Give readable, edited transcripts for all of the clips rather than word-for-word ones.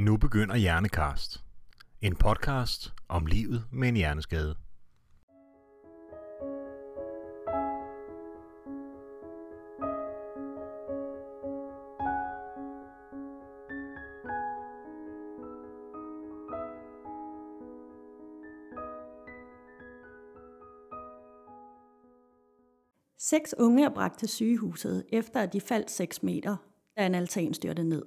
Nu begynder Hjernekast. En podcast om livet med en hjerneskade. Seks unge er bragt til sygehuset, efter at de faldt 6 meter, da en altan styrte ned.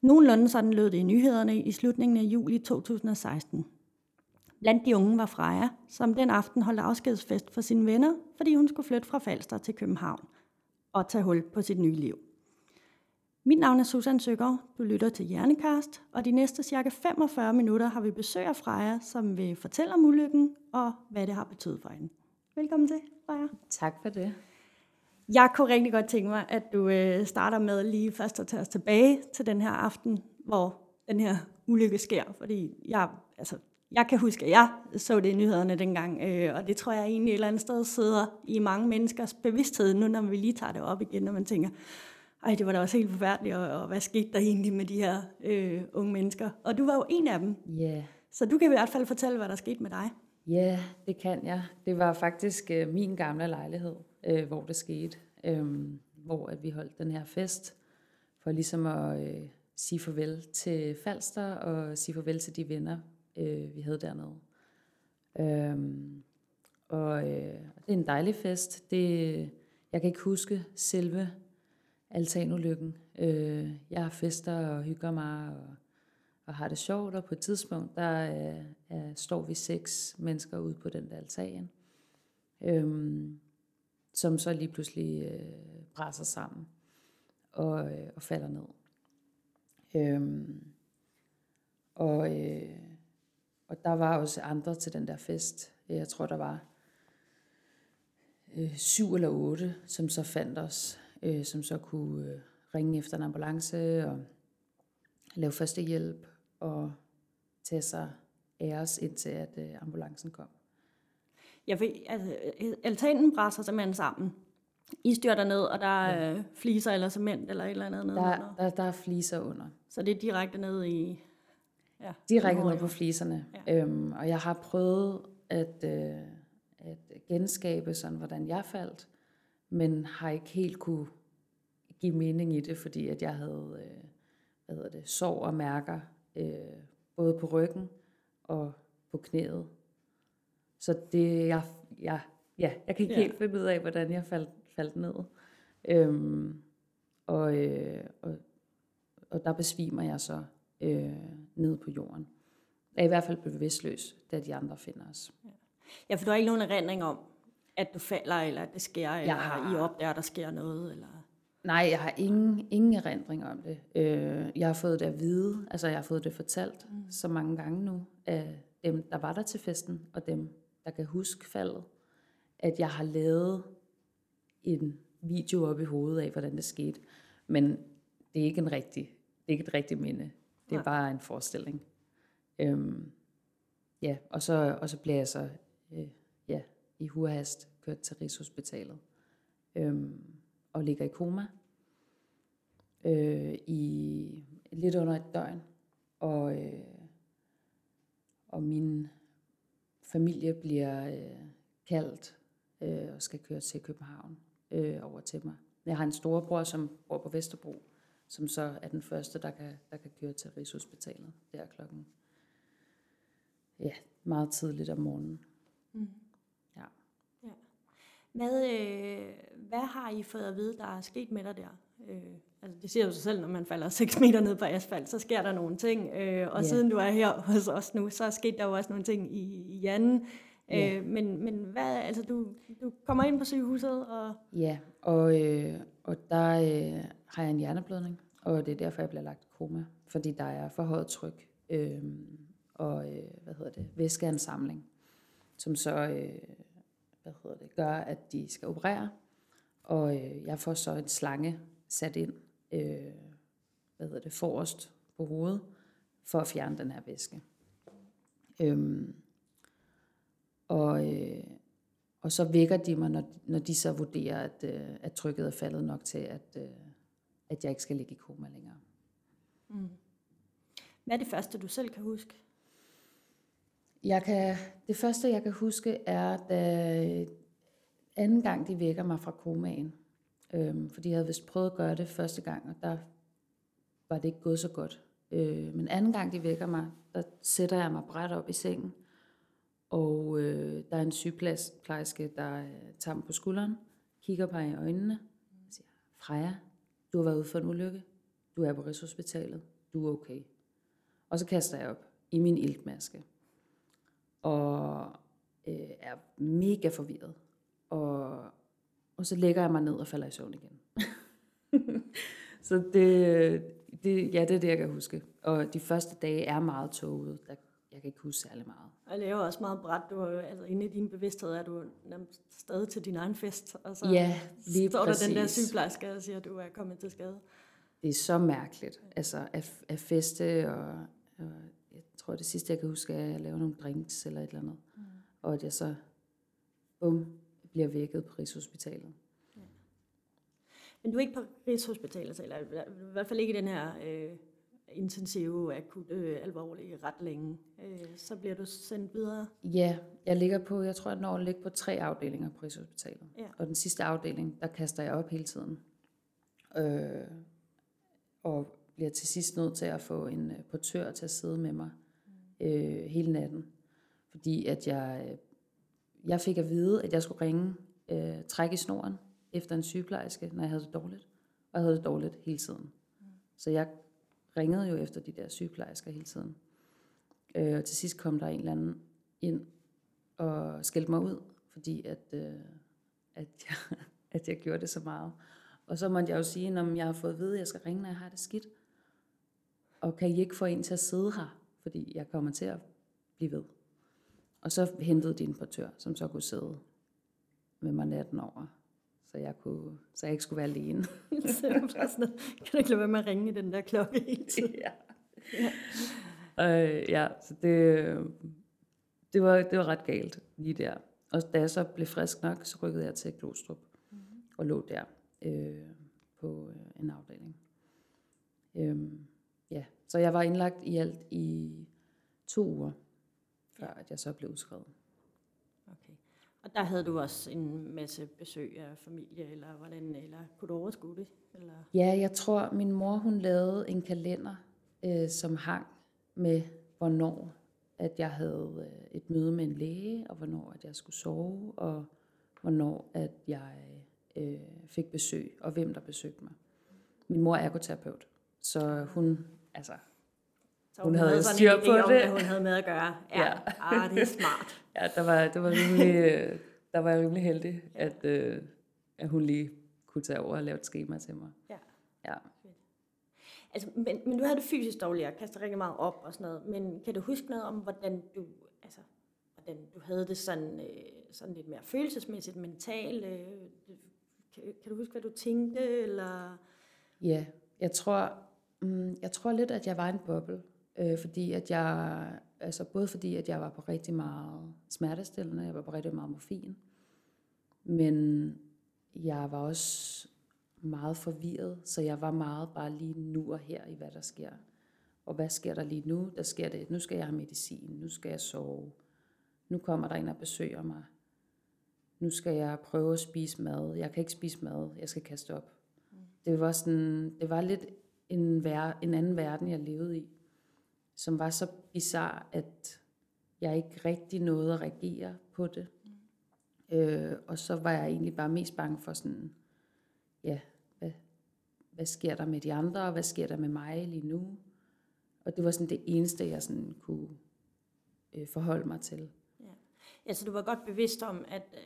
Nogenlunde sådan lød det i nyhederne i slutningen af juli 2016. Blandt de unge var Freja, som den aften holdt afskedsfest for sine venner, fordi hun skulle flytte fra Falster til København og tage hul på sit nye liv. Mit navn er Susanne Søgger, du lytter til Hjernekast, og de næste ca. 45 minutter har vi besøg af Freja, som vil fortælle om ulykken og hvad det har betydet for hende. Velkommen til, Freja. Tak for det. Jeg kunne rigtig godt tænke mig, at du starter med lige først at tage os tilbage til den her aften, hvor den her ulykke sker. Fordi jeg kan huske, at jeg så det i nyhederne dengang, og det tror jeg egentlig et eller andet sted sidder i mange menneskers bevidsthed, nu når vi lige tager det op igen, når man tænker, ej, det var da også helt forfærdeligt, og hvad skete der egentlig med de her unge mennesker? Og du var jo en af dem, yeah. Så du kan i hvert fald fortælle, hvad der skete med dig. Ja, yeah, det kan jeg. Det var faktisk min gamle lejlighed, hvor det skete. Hvor at vi holdt den her fest, for ligesom at sige farvel til Falster, og sige farvel til de venner, vi havde dernede. Det er en dejlig fest. Jeg kan ikke huske selve altanulykken. Jeg fester og hygger mig, og har det sjovt, og på et tidspunkt, der står vi 6 mennesker ude på den der altan, som så lige pludselig brænder sammen og falder ned. Og der var også andre til den der fest. Jeg tror, der var 7 eller 8, som så fandt os, som så kunne ringe efter en ambulance og lave førstehjælp og tage sig af os, indtil at ambulancen kom. Jeg ved, altså, altanen brænder simpelthen sammen. I styrter ned, og der er fliser eller cement eller et eller andet nede under. Der er fliser under. Så det er direkte ned i... Ja, direkte ned på fliserne. Ja. Og jeg har prøvet at genskabe sådan, hvordan jeg faldt, men har ikke helt kunne give mening i det, fordi at jeg havde sår og mærker, både på ryggen og på knæet. Så det, jeg kan ikke helt finde ud af, hvordan jeg faldt ned. Og der besvimer jeg så ned på jorden. Jeg er i hvert fald bevidstløs, da de andre finder os. Ja, for du har ikke nogen erindring om, at du falder, eller at det sker, eller I opdager, der sker noget, eller... Nej, jeg har ingen erindring om det. Jeg har fået det at vide, altså jeg har fået det fortalt så mange gange nu, af dem, der var der til festen, og dem, der kan huske faldet, at jeg har lavet en video op i hovedet af, hvordan det skete. Men det er ikke et rigtigt minde. Det er bare en forestilling. Og så bliver jeg så i hurhast kørt til Rigshospitalet. Og ligger i koma i lidt under et døgn, og min familie bliver kaldt og skal køre til København over til mig. Jeg har en storebror, som bor på Vesterbro, som så er den første, der kan køre til Rigshospitalet der klokken meget tidligt om morgenen. Mm. Hvad har I fået at vide, der er sket med dig der? Det siger jo sig selv, når man falder 6 meter ned på asfalt, så sker der nogle ting. Siden du er her hos os nu, så er sket der jo også nogle ting i hjernen. Men hvad, altså du kommer ind på sygehuset? Og... Ja, og der har jeg en hjerneblødning, og det er derfor, jeg bliver lagt i koma. Fordi der er forhøjet tryk væskeansamling, som så... gør, at de skal operere, og jeg får så en slange sat ind forrest på hovedet, for at fjerne den her væske. Og så vækker de mig, når de så vurderer, at trykket er faldet nok til, at jeg ikke skal ligge i koma længere. Mm. Hvad er det første, du selv kan huske? Det første, jeg kan huske, er, da anden gang, de vækker mig fra komaen. Fordi jeg havde vist prøvet at gøre det første gang, og der var det ikke gået så godt. Men anden gang, de vækker mig, der sætter jeg mig bræt op i sengen. Og der er en sygeplejerske, der tager mig på skulderen, kigger mig i øjnene og siger, Freja, du har været ude for en ulykke. Du er på Rigshospitalet. Du er okay. Og så kaster jeg op i min iltmaske. Og er mega forvirret. Og så lægger jeg mig ned og falder i søvn igen. Så det er det, jeg kan huske. Og de første dage er meget tåget. Jeg kan ikke huske særlig meget. Og det er jo også meget bræt. Du er jo, altså, inde i din bevidsthed er du stadig til din egen fest. Og så ja, står præcis. Der den der sygeplejerske og siger, at du er kommet til skade. Det er så mærkeligt. Altså at feste, og jeg tror, det sidste, jeg kan huske, er, at jeg laver nogle drinks eller et eller andet. Mm. Og at jeg så bliver vækket på Rigshospitalet. Ja. Men du er ikke på Rigshospitalet, eller i hvert fald ikke i den her intensive, akut, alvorlige ret længe. Så bliver du sendt videre? Ja, jeg tror, jeg når at ligge på 3 afdelinger på Rigshospitalet. Ja. Og den sidste afdeling, der kaster jeg op hele tiden. Og bliver til sidst nødt til at få en portør til at sidde med mig hele natten. Fordi at jeg fik at vide, at jeg skulle ringe, trække i snoren efter en sygeplejerske, når jeg havde det dårligt. Og jeg havde det dårligt hele tiden. Så jeg ringede jo efter de der sygeplejersker hele tiden. Og til sidst kom der en eller anden ind og skældte mig ud, fordi at jeg gjorde det så meget. Og så måtte jeg jo sige, at jeg har fået at vide, at jeg skal ringe, når jeg har det skidt. Og kan I ikke få en til at sidde her, fordi jeg kommer til at blive ved. Og så hentede de en portør, som så kunne sidde med mig natten over, så jeg ikke skulle være alene. Så jeg sådan, kan du ikke lade være med at ringe i den der klokke hele tiden? Ja. Så det var ret galt lige der. Og da jeg så blev frisk nok, så rykkede jeg til Klostrup og lå der på en afdeling. Så jeg var indlagt i alt i 2 uger, før at jeg så blev udskrevet. Okay. Og der havde du også en masse besøg af familie, eller hvordan, eller kunne du overskue det? Eller? Ja, jeg tror, min mor, hun lavede en kalender, som hang med, hvornår at jeg havde et møde med en læge, og hvornår at jeg skulle sove, og hvornår at jeg fik besøg, og hvem der besøgte mig. Min mor er ergoterapeut, så hun, altså... Så hun havde styr på det. Om, hvad hun havde med at gøre. Ja. Det er smart. Ja, der var rimelig heldig, at hun lige kunne tage over og lave et schema til mig. Ja. Altså, men du havde det fysisk dårligt og kastede rigtig meget op og sådan noget. Men kan du huske noget om, hvordan du havde det sådan lidt mere følelsesmæssigt, mentalt? Kan du huske, hvad du tænkte? Eller? Ja, jeg tror lidt, at jeg var en boble. Fordi at jeg, altså både fordi at jeg var på rigtig meget smertestillende, jeg var på rigtig meget morfin, men jeg var også meget forvirret, så jeg var meget bare lige nu og her i hvad der sker. Og hvad sker der lige nu? Der sker det, nu skal jeg have medicin, nu skal jeg sove, nu kommer der en og besøger mig, nu skal jeg prøve at spise mad, jeg kan ikke spise mad, jeg skal kaste op. Det var lidt en anden verden, jeg levede i, som var så bizarre, at jeg ikke rigtig nåede at reagere på det. Og så var jeg egentlig bare mest bange for sådan, hvad sker der med de andre, og hvad sker der med mig lige nu? Og det var sådan det eneste, jeg sådan kunne forholde mig til. Ja, så du var godt bevidst om, at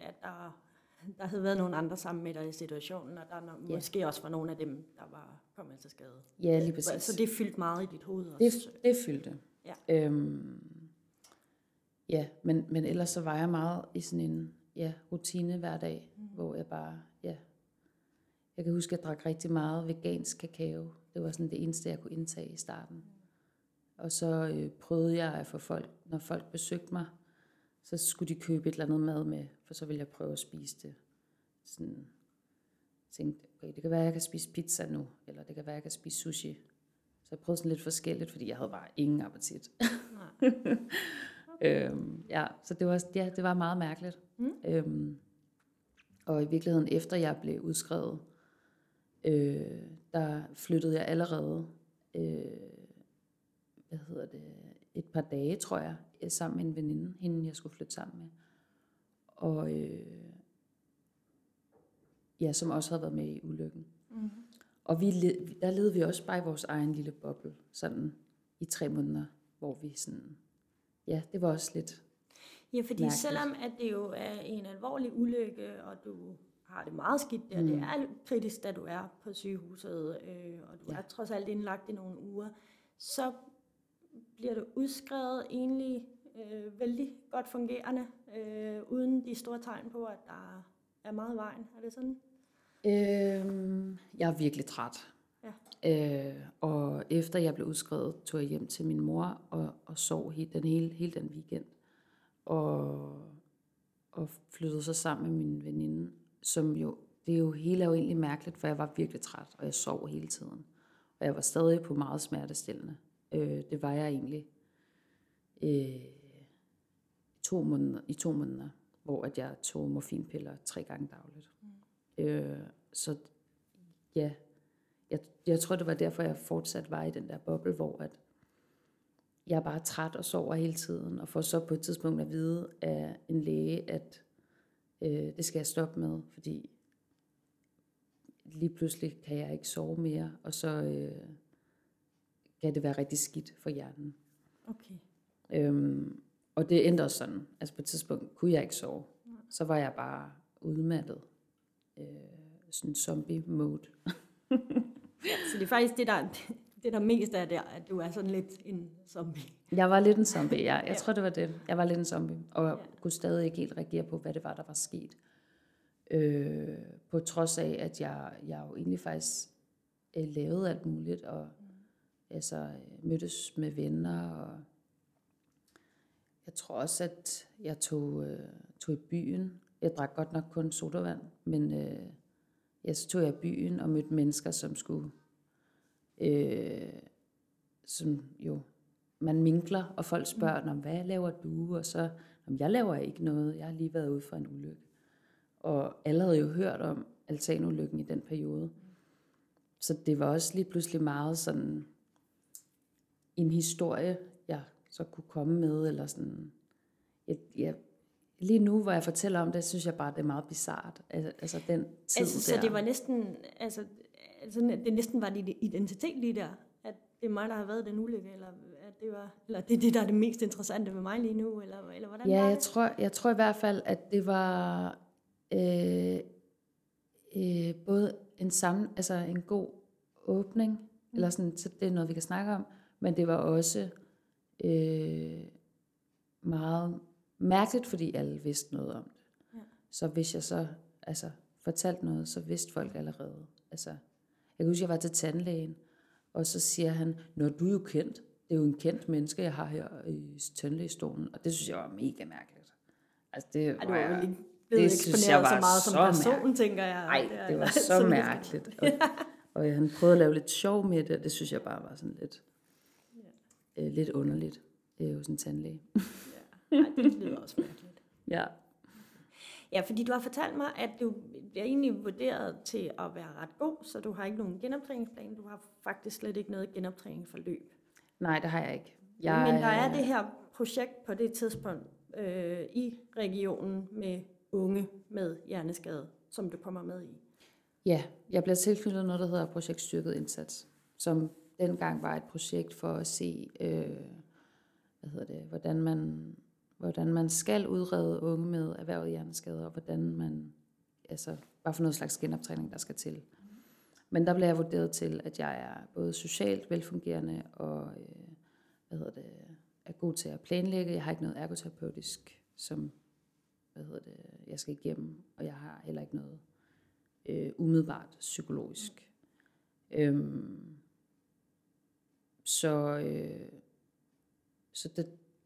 der havde været nogle andre sammen med dig i situationen, og der måske også var nogle af dem, der var kommet til skade. Ja, lige præcis. Så det fyldte meget i dit hoved også? Det fyldte. Ja. Men ellers så var jeg meget i sådan en rutine hver dag, hvor jeg bare, jeg kan huske, at jeg drak rigtig meget vegansk kakao. Det var sådan det eneste, jeg kunne indtage i starten. Og så prøvede jeg at få folk, når folk besøgte mig, så skulle de købe et eller andet mad med, for så ville jeg prøve at spise det. Sådan tænkte, okay, det kan være, at jeg kan spise pizza nu, eller det kan være, at jeg kan spise sushi. Så jeg prøvede sådan lidt forskelligt, fordi jeg havde bare ingen appetit. Nej. Okay. Ja, så det var, ja, det var meget mærkeligt. Mm. Og i virkeligheden, efter jeg blev udskrevet, der flyttede jeg allerede et par dage, tror jeg, sammen med en veninde, hende jeg skulle flytte sammen med. Og ja, som også havde været med i ulykken. Mm-hmm. Og der levede vi også bare i vores egen lille boble, sådan i 3 måneder, hvor vi sådan, ja, det var også lidt fordi mærkeligt. Selvom at det jo er en alvorlig ulykke, og du har det meget skidt der, det er kritisk, da du er på sygehuset, og du er trods alt indlagt i nogle uger, så bliver du udskrevet egentlig vældig godt fungerende, uden de store tegn på, at der er meget vejen. Er det sådan? Jeg er virkelig træt. Ja. Og efter jeg blev udskrevet, tog jeg hjem til min mor og sov hele den weekend. Og flyttede så sammen med min veninde, som jo, det er jo helt egentlig mærkeligt, for jeg var virkelig træt, og jeg sov hele tiden. Og jeg var stadig på meget smertestillende. Det var jeg egentlig 2 måneder, i 2 måneder, hvor at jeg tog morfinpiller 3 gange dagligt. Mm. Så ja, jeg tror, det var derfor, jeg fortsat var i den der boble, hvor at jeg er bare træt og sover hele tiden, og får så på et tidspunkt at vide af en læge, at det skal jeg stoppe med, fordi lige pludselig kan jeg ikke sove mere, og så kan det være rigtig skidt for hjernen. Okay. Og det ændrede sådan. Altså på et tidspunkt kunne jeg ikke sove. Nej. Så var jeg bare udmattet. Sådan zombie mode. Så det er faktisk det der mest er der, at du er sådan lidt en zombie. Jeg var lidt en zombie, ja. Jeg tror, det var det. Jeg var lidt en zombie. Og kunne stadig ikke helt reagere på, hvad det var, der var sket. På trods af, at jeg jo egentlig faktisk lavede alt muligt, og altså mødtes med venner, og jeg tror også, at jeg tog i byen. Jeg drak godt nok kun sodavand, men så tog jeg i byen og mødte mennesker, som skulle, som jo, man minkler, og folk spørger, hvad laver du? Og så, jeg laver ikke noget, jeg har lige været ude for en ulykke. Og alle havde jo hørt om altanulykken i den periode. Så det var også lige pludselig meget sådan en historie, jeg så kunne komme med, eller sådan, lige nu, hvor jeg fortæller om det, synes jeg bare, det er meget bizart. Altså den tid der. Så det var næsten, det næsten var dit identitet lige der, at det er mig, der har været den ulykke, eller at det var, eller det er det, der er det mest interessante ved mig lige nu, eller hvordan var det? Ja, jeg tror i hvert fald, at det var både en god åbning, eller sådan, så det er noget, vi kan snakke om, men det var også meget mærkeligt, fordi alle vidste noget om det. Ja. Så hvis jeg så fortalte noget, så vidste folk allerede. Altså, jeg kan huske, jeg var til tandlægen, og så siger han, når du er jo kendt, det er jo en kendt menneske, jeg har her i tandlægestolen, og det synes jeg var mega mærkeligt. Altså, det var jeg, ikke det synes jeg var så meget som person, tænker jeg. Nej, det var så mærkeligt. Og han prøvede at lave lidt sjov med det, og det synes jeg bare var sådan lidt underligt hos en tandlæge. Nej, det lyder også mærkeligt. Ja. Ja, fordi du har fortalt mig, at du bliver egentlig vurderet til at være ret god, så du har ikke nogen genoptræningsplan. Du har faktisk slet ikke noget genoptræningsforløb. Nej, det har jeg ikke. Men der er det her projekt på det tidspunkt i regionen med unge med hjerneskade, som du kommer med i. Ja, jeg bliver tilknyttet noget, der hedder Projekt Styrket Indsats, som dengang var et projekt for at se, hvordan man skal udrede unge med erhvervet hjerneskader, og hvordan man, bare for noget slags genoptræning, der skal til. Men der blev jeg vurderet til, at jeg er både socialt velfungerende, og er god til at planlægge. Jeg har ikke noget ergoterapeutisk, som jeg skal igennem, og jeg har heller ikke noget umiddelbart psykologisk.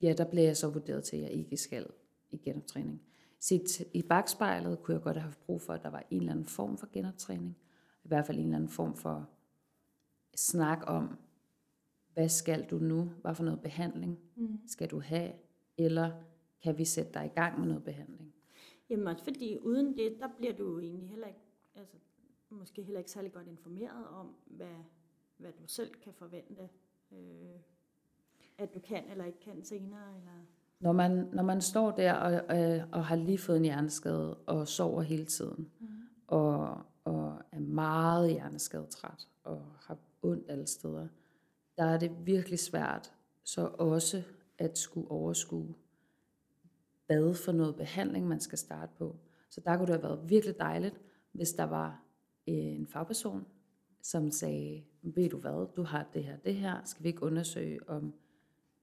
Der blev jeg så vurderet til, at jeg ikke skal i genoptræning. Så i bagspejlet kunne jeg godt have brug for, at der var en eller anden form for genoptræning. I hvert fald en eller anden form for snak om, hvad skal du nu? Hvad for noget behandling skal du have? Eller kan vi sætte dig i gang med noget behandling? Jamen også fordi uden det, der bliver du egentlig heller ikke, altså måske heller ikke særlig godt informeret om, hvad du selv kan forvente, at du kan eller ikke kan senere. Eller Når man står der og har lige fået en hjerneskade og sover hele tiden, og er meget hjerneskadetræt og har ondt alle steder, der er det virkelig svært så også at skulle overskue, hvad for noget behandling man skal starte på. Så der kunne det have været virkelig dejligt, hvis der var en fagperson, som sagde, ved du hvad, du har det her, skal vi ikke undersøge om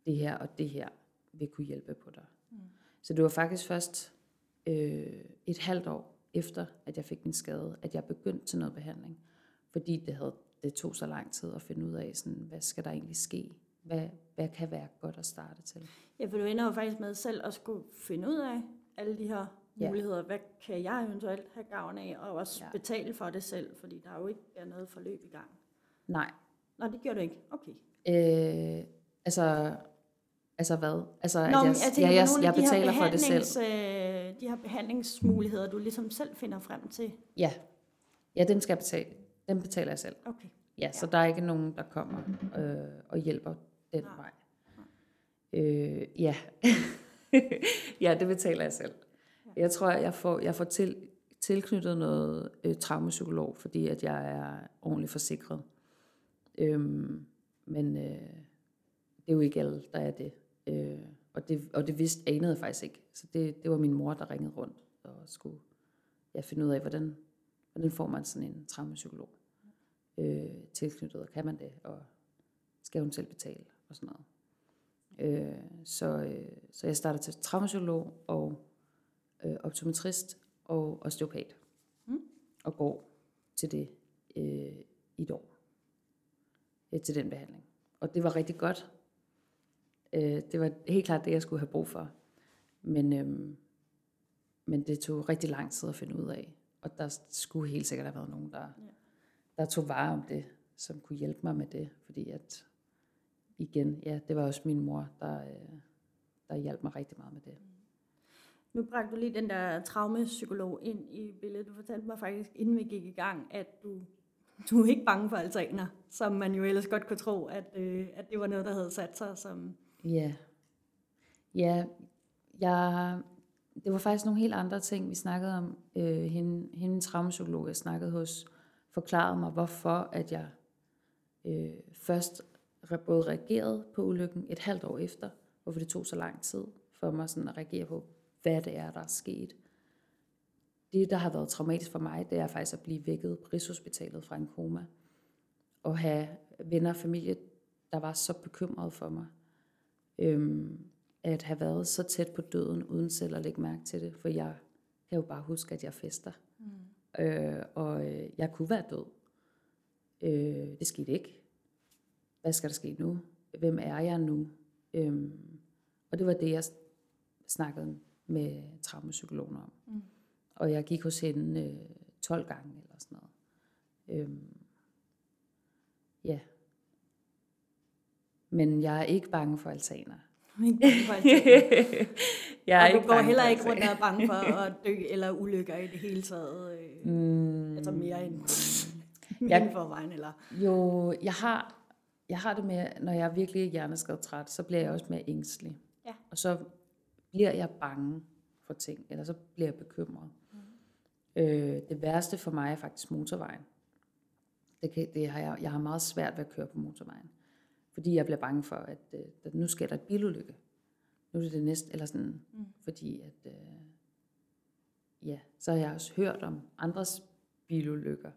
det her og det her vil kunne hjælpe på dig. Mm. Så det var faktisk først et halvt år efter, at jeg fik min skade, at jeg begyndte til noget behandling. Fordi det tog så lang tid at finde ud af, sådan, hvad skal der egentlig ske? Hvad kan være godt at starte til? Ja, for du ender jo faktisk med selv at skulle finde ud af alle de her muligheder. Ja. Hvad kan jeg eventuelt have gavn af? Og også betale for det selv, fordi der jo ikke er noget forløb i gang. Nej. Nå, det gjorde du ikke. Okay. Altså hvad? Altså, nå, jeg betaler for det selv. De her behandlingsmuligheder, du ligesom selv finder frem til. Ja, den skal jeg betale. Den betaler jeg selv. Okay. Ja, så der er ikke nogen, der kommer og hjælper den vej. Ja, det betaler jeg selv. Jeg tror, jeg får tilknyttet noget traumapsykolog, fordi at jeg er ordentligt forsikret. Men det er jo ikke alle, der er det. Og det vidste anede jeg faktisk ikke. Så det var min mor, der ringede rundt og skulle finde ud af, hvordan får man sådan en traumapsykolog tilknyttet, og kan man det, og skal hun selv betale, og sådan noget. Så jeg starter til traumapsykolog, og optometrist, og osteopat, og går til det i et år, til den behandling. Og det var rigtig godt. Det var helt klart det, jeg skulle have brug for. Men det tog rigtig lang tid at finde ud af. Og der skulle helt sikkert have været nogen, der tog vare om det, som kunne hjælpe mig med det. Fordi at, igen, det var også min mor, der hjalp mig rigtig meget med det. Nu bragte du lige den der traumapsykolog ind i billedet. Du fortalte mig faktisk, inden vi gik i gang, at du er ikke bange for altaner, som man jo ellers godt kunne tro, at det var noget, der havde sat sig som... Det var faktisk nogle helt andre ting, vi snakkede om. Hende traumapsykolog, jeg snakkede hos, forklarede mig, hvorfor at jeg først både reagerede på ulykken et halvt år efter, hvorfor det tog så lang tid for mig sådan at reagere på, hvad det er, der er sket. Det, der har været traumatisk for mig, det er faktisk at blive vækket på Rigshospitalet fra en koma. Og have venner og familie, der var så bekymrede for mig. At have været så tæt på døden, uden selv at lægge mærke til det. For jeg kan jo bare huske, at jeg fester. Og jeg kunne være død. Det skete ikke. Hvad skal der ske nu? Hvem er jeg nu? Og det var det, jeg snakkede med traumapsykologen om. Og jeg gik hos hende 12 gange eller sådan noget. Men jeg er ikke bange for altaner. Du går heller ikke rundt og er bange for at dø eller ulykker i det hele taget. Altså mere end forvejen eller. Jo, jeg har det med, når jeg virkelig er hjerneskadetræt, så bliver jeg også mere ængstelig. Ja. Og så bliver jeg bange for ting, eller så bliver jeg bekymret. Det værste for mig er faktisk motorvejen. Jeg har meget svært ved at køre på motorvejen. Fordi jeg bliver bange for, at nu sker der et bilulykke. Nu er det næste, eller sådan. Fordi at, så har jeg også hørt om andres bilulykker.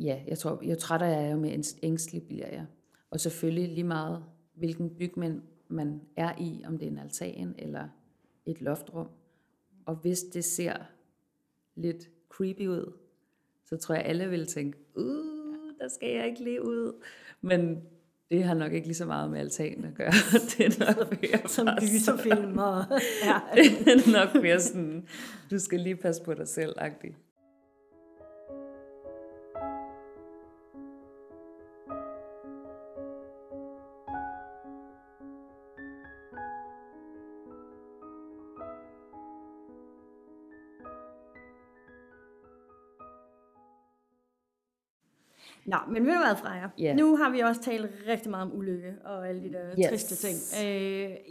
Jeg tror, jo trætter jeg er, jo mere ængstelig bliver jeg. Og selvfølgelig lige meget, hvilken bygmand man er i, om det er en altan eller et loftrum. Og hvis det ser lidt creepy ud, så tror jeg, alle vil tænke, der skal jeg ikke lige ud. Men det har nok ikke lige så meget med altanen at gøre. Det er nok mere som gyserfilm. Det er nok mere sådan, du skal lige passe på dig selv-agtigt. Nå, men ved du hvad, Freja? Yeah. Nu har vi også talt rigtig meget om ulykke og alle de der triste ting.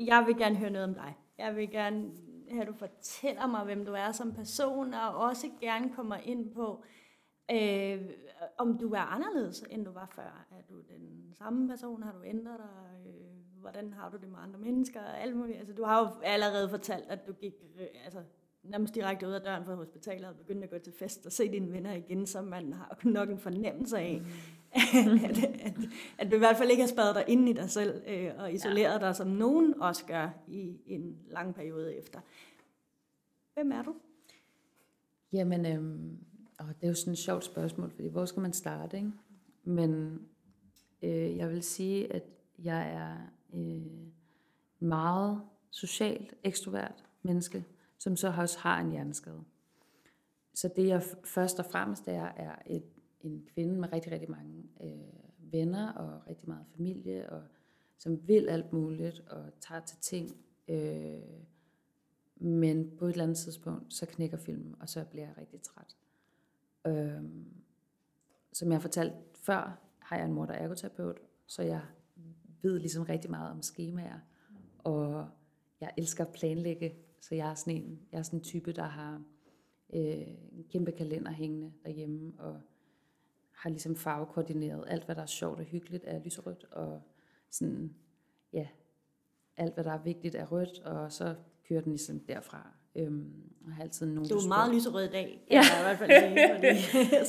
Jeg vil gerne høre noget om dig. Jeg vil gerne have, at du fortæller mig, hvem du er som person, og også gerne kommer ind på, om du er anderledes, end du var før. Er du den samme person? Har du ændret dig? Hvordan har du det med andre mennesker? Alt muligt. Altså, du har jo allerede fortalt, at du gik nærmest direkte ud af døren fra hospitalet og begyndte at gå til fest og se dine venner igen, så man har nok en fornemmelse af, at du i hvert fald ikke har spadet dig inde i dig selv og isoleret dig, som nogen også gør i en lang periode efter. Hvem er du? Jamen, det er jo sådan et sjovt spørgsmål, fordi hvor skal man starte, ikke? Men jeg vil sige, at jeg er meget socialt ekstrovert menneske, som så også har en hjerneskade. Så det jeg først og fremmest er en kvinde med rigtig, rigtig mange venner og rigtig meget familie, og som vil alt muligt og tager til ting. Men på et eller andet tidspunkt, så knækker filmen, og så bliver jeg rigtig træt. Som jeg fortalte før, har jeg en mor, der er ergoterapeut, så jeg ved ligesom rigtig meget om skemaer, og jeg elsker at planlægge. Så jeg er sådan en type, der har en kæmpe kalender hængende derhjemme, og har ligesom farvekoordineret alt, hvad der er sjovt og hyggeligt er lyserødt, og sådan, ja, alt, hvad der er vigtigt er rødt, og så kører den ligesom derfra. Og har altid nogen, det var meget lyserød i dag, ja. I hvert fald lige,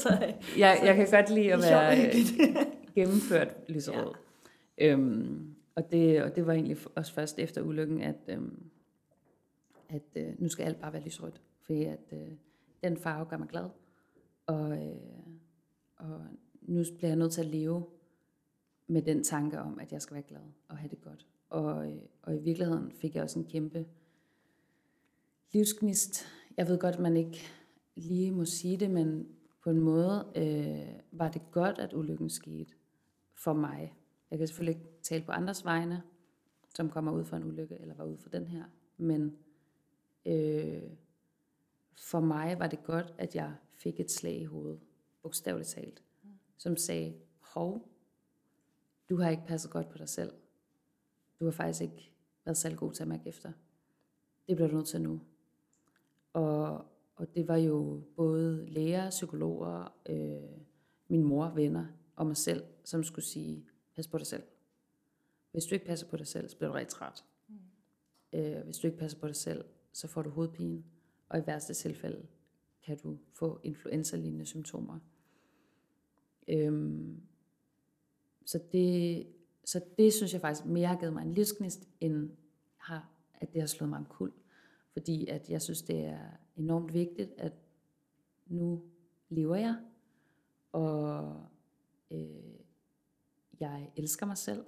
fordi, jeg kan godt lide at være gennemført lyserød. Ja. Og det var egentlig også først efter ulykken, at nu skal alt bare være lysrødt, fordi at den farve gør mig glad, og nu bliver jeg nødt til at leve med den tanke om, at jeg skal være glad og have det godt. Og i virkeligheden fik jeg også en kæmpe livsgnist. Jeg ved godt, at man ikke lige må sige det, men på en måde var det godt, at ulykken skete for mig. Jeg kan selvfølgelig ikke tale på andres vegne, som kommer ud for en ulykke, eller var ud for den her, men for mig var det godt, at jeg fik et slag i hovedet, bogstaveligt talt, som sagde, hov, du har ikke passet godt på dig selv. Du har faktisk ikke været særlig god til at mærke efter. Det bliver du nødt til nu. Og det var jo både læger, psykologer, min mor, venner og mig selv, som skulle sige, pas på dig selv. Hvis du ikke passer på dig selv, så bliver du rigtig træt. Hvis du ikke passer på dig selv, så får du hovedpine, og i værste tilfælde kan du få influenza-lignende symptomer. Så det synes jeg faktisk mere har givet mig en livsgnist, end at det har slået mig omkuld. Fordi at jeg synes, det er enormt vigtigt, at nu lever jeg, og jeg elsker mig selv,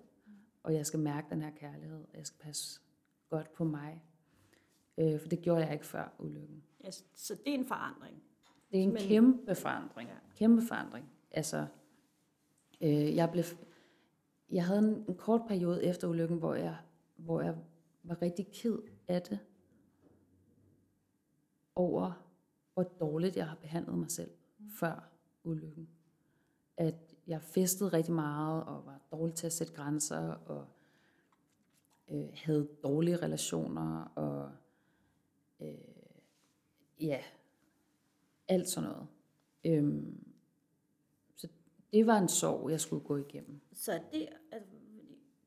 og jeg skal mærke den her kærlighed, og jeg skal passe godt på mig. For det gjorde jeg ikke før ulykken. Ja, så det er en forandring? Det er en kæmpe forandring. Ja. Kæmpe forandring. Altså, jeg havde en kort periode efter ulykken, hvor jeg var rigtig ked af det, over hvor dårligt jeg har behandlet mig selv før ulykken. At jeg festede rigtig meget, og var dårlig til at sætte grænser, og havde dårlige relationer, og alt sådan noget. Så det var en sorg, jeg skulle gå igennem. Så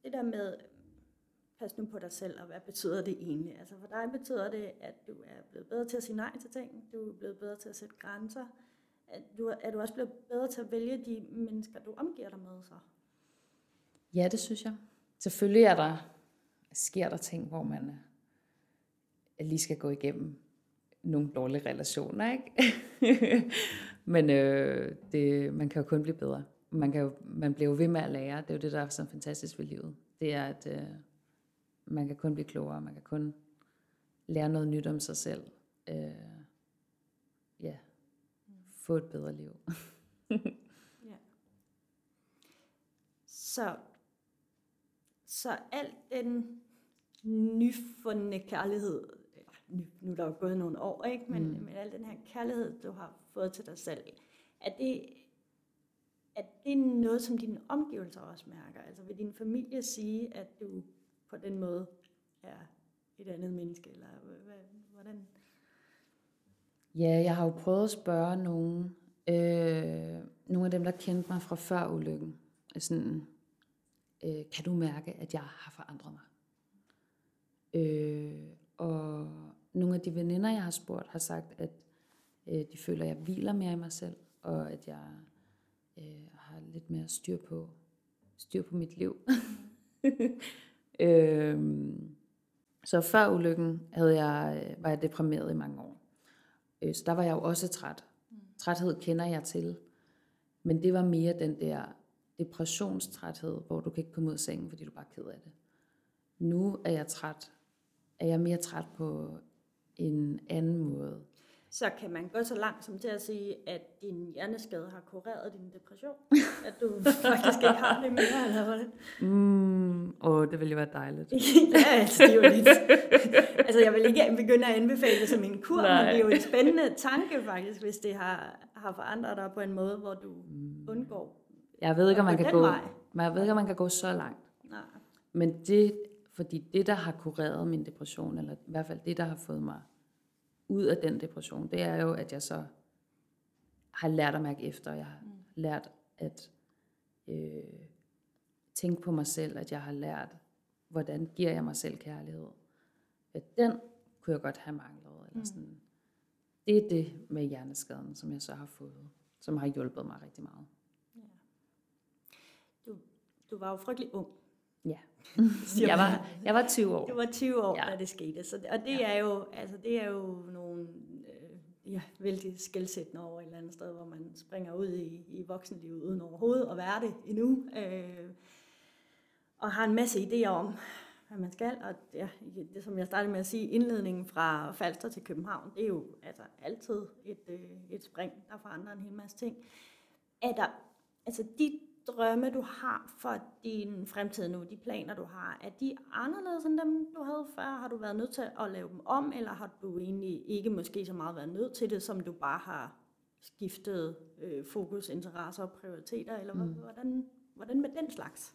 det der med, pas nu på dig selv, og hvad betyder det egentlig? Altså for dig betyder det, at du er blevet bedre til at sige nej til ting, du er blevet bedre til at sætte grænser, er du også blevet bedre til at vælge de mennesker, du omgiver dig med så? Ja, det synes jeg. Selvfølgelig sker der ting, hvor man lige skal gå igennem nogle dårlige relationer, ikke? Men man kan jo kun blive bedre. Man bliver jo ved med at lære. Det er jo det, der er så fantastisk ved livet. Det er, at man kan kun blive klogere. Man kan kun lære noget nyt om sig selv. Få et bedre liv. Ja. Så alt den nyfundne kærlighed, nu er der jo gået nogle år, ikke? Men al den her kærlighed, du har fået til dig selv, er det, at det er noget, som dine omgivelser også mærker. Altså vil din familie sige, at du på den måde er et andet menneske, eller hvordan? Ja, jeg har jo prøvet at spørge nogle af dem, der kendte mig fra før ulykken. Sådan, kan du mærke, at jeg har forandret mig? Og nogle af de veninder, jeg har spurgt, har sagt, at de føler, at jeg hviler mere i mig selv, og at jeg har lidt mere styr på mit liv. Så før ulykken var jeg deprimeret i mange år. Så der var jeg jo også træt. Træthed kender jeg til. Men det var mere den der depressionstræthed, hvor du kan ikke komme ud af sengen, fordi du bare er ked af det. Nu er jeg træt. Er jeg mere træt på en anden måde. Så kan man gå så langt som til at sige, at din hjerneskade har kureret din depression? At du faktisk ikke har det mere, eller hvordan? Det ville jo være dejligt. Ja, altså det er jo lidt... Altså jeg vil ikke begynde at anbefale det som en kur, Nej. Men det er jo en spændende tanke faktisk, hvis det har forandret dig på en måde, hvor du undgår... Jeg ved ikke, om man kan gå så langt. Nej. Men fordi det, der har kureret min depression, eller i hvert fald det, der har fået mig ud af den depression, det er jo, at jeg så har lært at mærke efter. Jeg har lært at tænke på mig selv, at jeg har lært, hvordan giver jeg mig selv kærlighed. At den kunne jeg godt have manglet. Eller sådan. Det er det med hjerneskaden, som jeg så har fået, som har hjulpet mig rigtig meget. Ja. Du var jo frygtelig ung. Ja, jeg var 20 år. Du var 20 år, da det skete. Det er jo nogle vældig skelsættende over et eller andet sted, hvor man springer ud i voksenlivet uden overhovedet at være det endnu. Og har en masse idéer om, hvad man skal. Og det, som jeg startede med at sige, indledningen fra Falster til København, det er jo altså altid et spring, der forandrer en hel masse ting. De drømme, du har for din fremtid nu, de planer, du har, er de anderledes end dem, du havde før? Har du været nødt til at lave dem om, eller har du egentlig ikke måske så meget været nødt til det, som du bare har skiftet fokus, interesser og prioriteter, eller hvordan med den slags?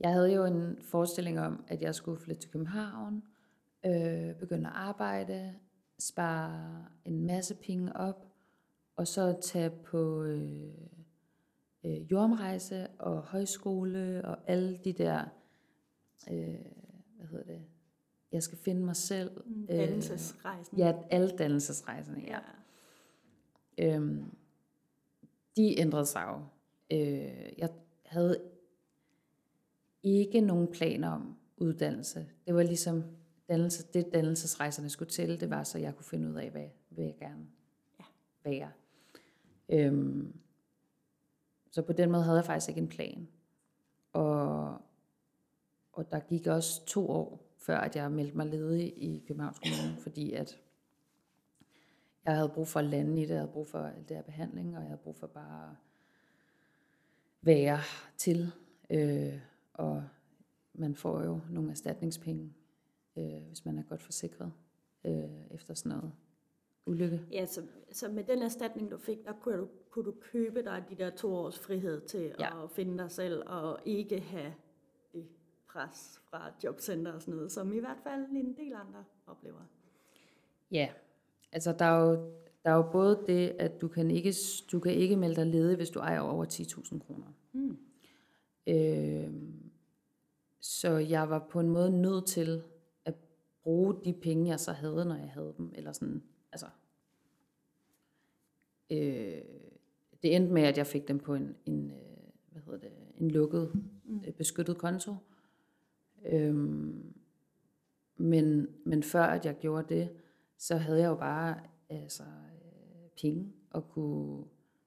Jeg havde jo en forestilling om, at jeg skulle flytte til København, begynde at arbejde, spare en masse penge op, og så tage på... jordomrejse og højskole og alle de der jeg skal finde mig selv, dannelsesrejsen, alle dannelsesrejserne, de ændrede sig jo. Jeg havde ikke nogen planer om uddannelse. Det var ligesom det dannelsesrejserne skulle til, det var så jeg kunne finde ud af, hvad jeg gerne være. Så på den måde havde jeg faktisk ikke en plan. Og der gik også 2 år, før at jeg meldte mig ledig i Københavns Kommune, fordi at jeg havde brug for at lande i det, jeg havde brug for al det her behandling, og jeg havde brug for bare at være til. Og man får jo nogle erstatningspenge, hvis man er godt forsikret efter sådan noget ulykke. Ja, så med den erstatning, du fik, der kunne du købe dig de der 2 års frihed til at finde dig selv, og ikke have det pres fra jobcenter og sådan noget, som i hvert fald en del andre oplever. Ja, altså der er jo både det, at du kan ikke melde dig ledig, hvis du ejer over 10.000 kroner. Så jeg var på en måde nødt til at bruge de penge, jeg så havde, når jeg havde dem, eller sådan, altså... Det endte med, at jeg fik dem på en lukket, beskyttet konto. Men før at jeg gjorde det, så havde jeg jo bare penge og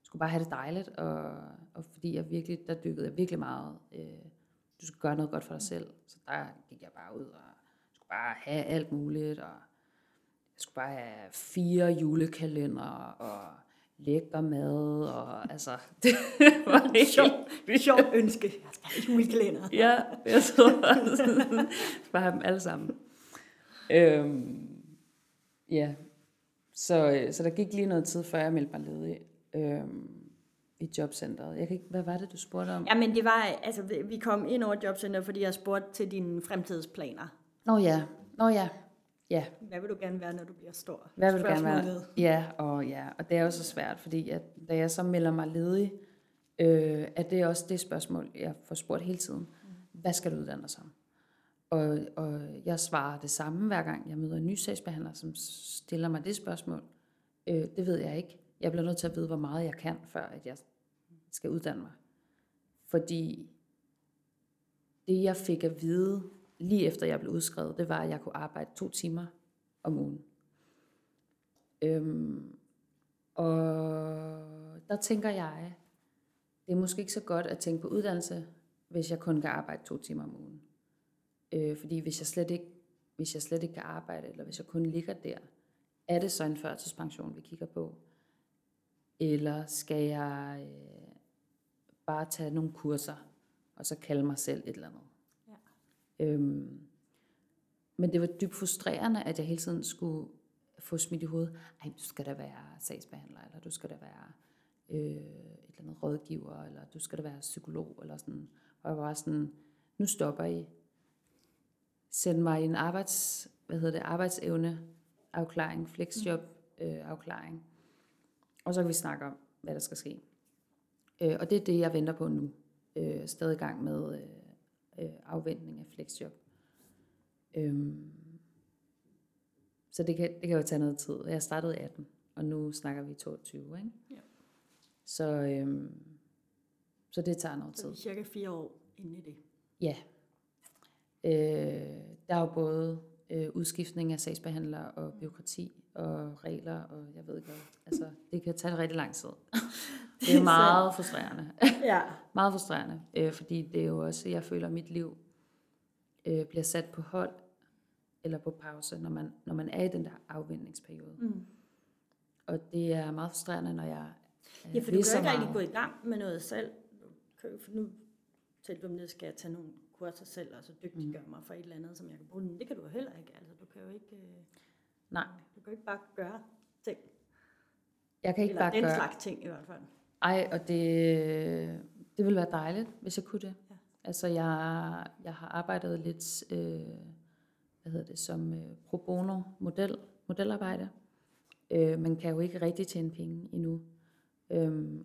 skulle bare have det dejligt. Og fordi der dykkede jeg virkelig meget. Du skal gøre noget godt for dig selv. Så der gik jeg bare ud og skulle bare have alt muligt. Og jeg skulle bare have 4 julekalendere og... lækker mad, og altså... Det var et sjovt ønske. Julekalender. Ja, jeg så bare have dem alle sammen. Så der gik lige noget tid, før jeg meldte mig ledig. i jobcenteret? Jeg kan ikke, hvad var det, du spurgte om? Jamen, det var, altså, vi kom ind over jobcenteret, fordi jeg spurgte til dine fremtidsplaner. Nå ja. Hvad vil du gerne være, når du bliver stor? Hvad vil du gerne være? Og det er jo så svært, fordi at, da jeg så melder mig ledig, er det også det spørgsmål, jeg får spurgt hele tiden. Hvad skal du uddanne dig som? Og jeg svarer det samme, hver gang jeg møder en ny sagsbehandler, som stiller mig det spørgsmål. Det ved jeg ikke. Jeg bliver nødt til at vide, hvor meget jeg kan, før at jeg skal uddanne mig. Fordi det, jeg fik at vide, lige efter jeg blev udskrevet, det var, at jeg kunne arbejde 2 timer om ugen. Og der tænker jeg, det er måske ikke så godt at tænke på uddannelse, hvis jeg kun kan arbejde 2 timer om ugen. Fordi hvis jeg slet ikke kan arbejde, eller hvis jeg kun ligger der, er det så en førtidspension, vi kigger på? Eller skal jeg bare tage nogle kurser, og så kalde mig selv et eller andet? Ja. Men det var dybt frustrerende, at jeg hele tiden skulle få smidt i hovedet, ej, du skal da være sagsbehandler, eller du skal da være et eller andet rådgiver, eller du skal da være psykolog, eller sådan. Og jeg var sådan, nu stopper I. Send mig en arbejdsevneafklaring, flexjob-afklaring. Og så kan vi snakke om, hvad der skal ske. Og det er det, jeg venter på nu. Stadig i gang med afventning af flexjob. Så det kan jo tage noget tid. Jeg startede 18, og nu snakker vi 22, ikke? Ja. Så det tager noget tid. Så det er cirka 4 år inden i det. Ja. Der er jo både udskiftning af sagsbehandlere og byråkrati og regler, og jeg ved ikke hvad. Altså, det kan tage rigtig lang tid. Det er meget frustrerende. Ja. Meget frustrerende, fordi det er jo også, jeg føler, at mit liv bliver sat på hold eller på pause, når man er i den der afventningsperiode. Mm. Og det er meget frustrerende, når jeg... Ja, for du kan ikke rigtig gå i gang med noget selv. Nu til du ned skal jeg tage nogle kurser selv, og så dygtiggøre mig for et eller andet, som jeg kan bruge. Men det kan du heller ikke. Altså, du kan jo ikke... Nej. Du kan ikke bare gøre ting. Jeg kan ikke eller bare gøre... den slags ting i hvert fald. Ej, og det ville være dejligt, hvis jeg kunne det. Ja. Altså, jeg har arbejdet lidt som pro bono modelarbejde. Man kan jo ikke rigtig tjene penge endnu.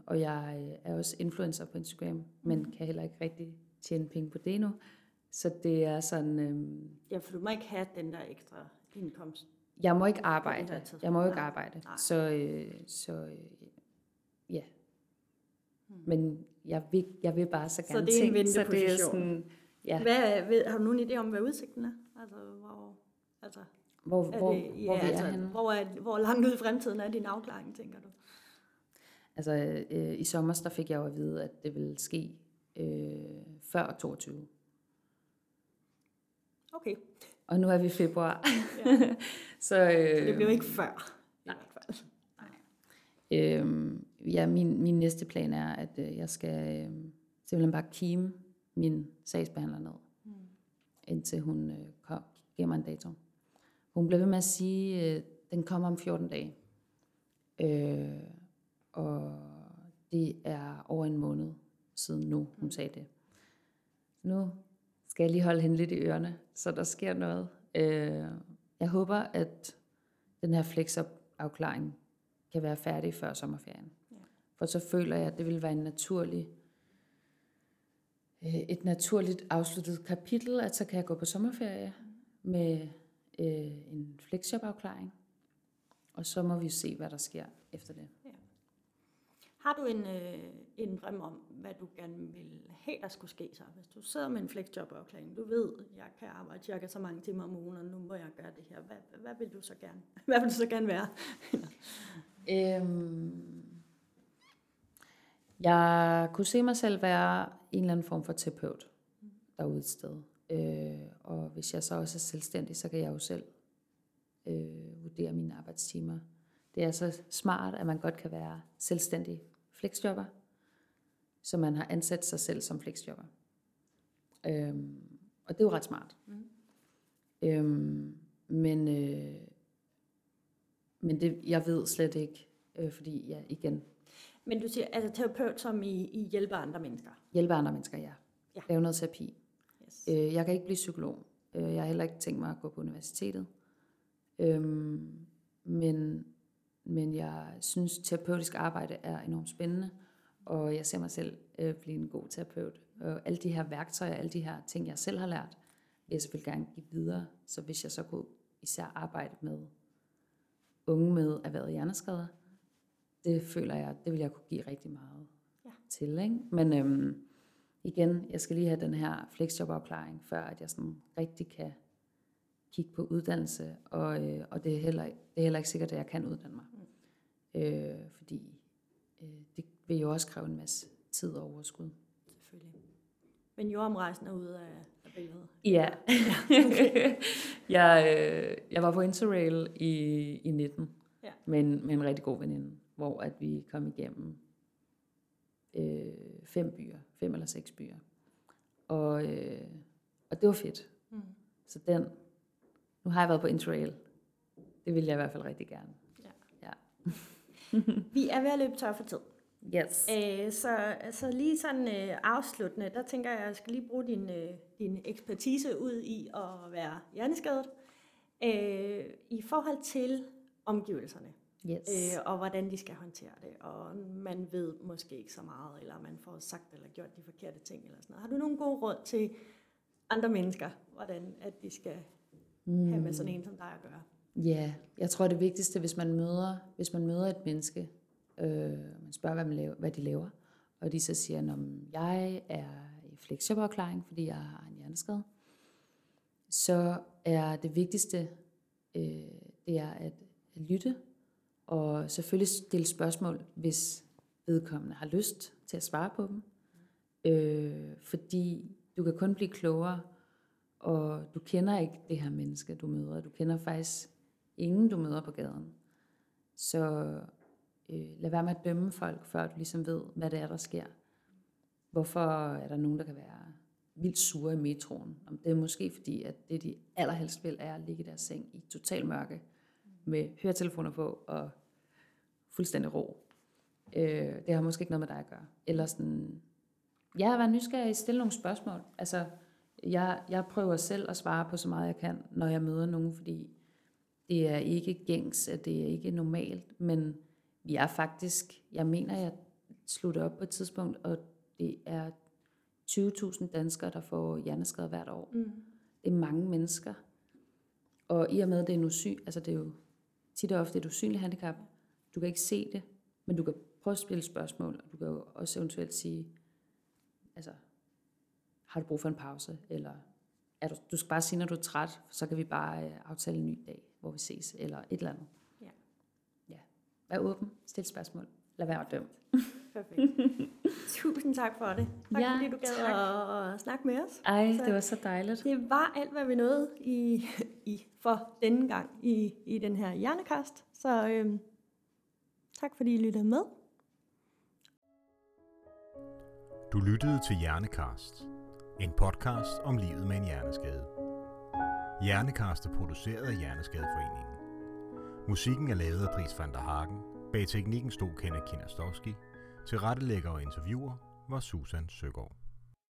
Og jeg er også influencer på Instagram, men kan heller ikke rigtig tjene penge på det endnu. Så det er sådan... Ja, for du må ikke have den der ekstra indkomst. Jeg må ikke arbejde. Nej. Så ja. Men jeg vil bare så gerne tænke. Så det er en vindeposition. Ja. Har du nogen idé om, hvad udsigten er? Altså, hvor langt ud i fremtiden er din afklaring, tænker du? Altså, i sommer, der fik jeg jo at vide, at det ville ske før 22. Okay. Og nu er vi i februar. Ja. Så det blev ikke før. Nej. I hvert fald. Nej. Min næste plan er, at jeg skal simpelthen bare kime min sagsbehandler ned, indtil hun giver mig en dato. Hun blev ved med at sige, at den kommer om 14 dage. Og det er over en måned siden nu, hun sagde det. Nu skal jeg lige holde hende lidt i ørerne, så der sker noget. Jeg håber, at den her flexjob-afklaring kan være færdig før sommerferien. Ja. For så føler jeg, at det vil være et naturligt afsluttet kapitel, at så kan jeg gå på sommerferie med en flexjob-afklaring. Og så må vi se, hvad der sker efter det. Ja. Har du en drøm om, hvad du gerne vil have, der skulle ske sig? Hvis du sidder med en flexjob-afklaring, du ved, jeg kan arbejde cirka så mange timer om ugen, og nu må jeg gøre det her. Hvad vil du så gerne? Hvad vil du så gerne være? Jeg kunne se mig selv være en eller anden form for terapeut derude et sted. Og hvis jeg så også er selvstændig, så kan jeg jo selv vurdere mine arbejdstimer. Det er så smart, at man godt kan være selvstændig flexjobber, så man har ansat sig selv som flexjobber. Og det er jo ret smart. Mm. Men det, jeg ved slet ikke, fordi jeg igen... Men du siger, altså terapeut som I hjælper andre mennesker? Hjælper andre mennesker, ja. Lave noget terapi. Yes. Jeg kan ikke blive psykolog. Jeg har heller ikke tænkt mig at gå på universitetet. Men jeg synes, terapeutisk arbejde er enormt spændende. Og jeg ser mig selv blive en god terapeut. Og alle de her værktøjer, alle de her ting, jeg selv har lært, jeg vil gerne give videre. Så hvis jeg så kunne især arbejde med unge med erhvervede hjerneskader, det føler jeg, det vil jeg kunne give rigtig meget til. Ikke? Men igen, jeg skal lige have den her fleksjobafklaring, før at jeg sådan rigtig kan kigge på uddannelse. Og det er heller ikke sikkert, at jeg kan uddanne mig. Fordi det vil jo også kræve en masse tid og overskud. Selvfølgelig. Men jordomrejsen er ude af billedet? Ja. Okay. Jeg var på Interrail i 19 med en rigtig god veninde, hvor at vi kom igennem 5 eller 6 byer. Og det var fedt. Mm. Så nu har jeg været på Interrail. Det vil jeg i hvert fald rigtig gerne. Ja. Vi er ved at løbe tør for tid. Yes. Så lige sådan afsluttende, der tænker jeg, at jeg skal lige bruge din ekspertise ud i at være hjerneskadet. I forhold til omgivelserne. Yes. Og hvordan de skal håndtere det, og man ved måske ikke så meget, eller man får sagt eller gjort de forkerte ting eller sådan noget. Har du nogle gode råd til andre mennesker, hvordan at de skal have med sådan en som dig at gøre? Ja, jeg tror det vigtigste, hvis man møder et menneske, man spørger hvad de laver, og de så siger, at jeg er i fleksjobafklaring, fordi jeg har en hjerneskade, så er det vigtigste det er at lytte. Og selvfølgelig stille spørgsmål, hvis vedkommende har lyst til at svare på dem. Fordi du kan kun blive klogere, og du kender ikke det her menneske, du møder. Du kender faktisk ingen, du møder på gaden. Så lad være med at dømme folk, før du ligesom ved, hvad det er, der sker. Hvorfor er der nogen, der kan være vildt sure i metroen? Det er måske fordi, at det de allerhelst vil, er at ligge i deres seng i total mørke, med høretelefoner på og fuldstændig ro. Det har måske ikke noget med dig at gøre. Eller sådan, jeg var nysgerrig, stille nogle spørgsmål. Altså, jeg prøver selv at svare på så meget jeg kan, når jeg møder nogen, fordi det er ikke gængs, at det er ikke normalt, men jeg mener, jeg slutter op på et tidspunkt, og det er 20.000 danskere, der får hjerneskader hvert år. Mm. Det er mange mennesker. Og i og med, at det er det er jo tit og ofte et usynligt handicap. Du kan ikke se det, men du kan prøve at stille spørgsmål, og du kan jo også eventuelt sige, altså, har du brug for en pause? Eller du skal bare sige, når du er træt, så kan vi bare aftale en ny dag, hvor vi ses, eller et eller andet. Ja. Vær åben, stil spørgsmål, lad være at dømme. Perfekt. Tusind tak for det. Tak fordi du gad at snakke med os. Ej, det var så dejligt. Det var alt, hvad vi nåede for denne gang i den her Hjernekast. Så tak fordi I lyttede med. Du lyttede til Hjernekast. En podcast om livet med en hjerneskade. Hjernekast er produceret af Hjerneskadeforeningen. Musikken er lavet af Dries van der Harken. Bag teknikken stod Kenneth Kina Storski. Tilrettelægger og interviewer var Susanne Søgger.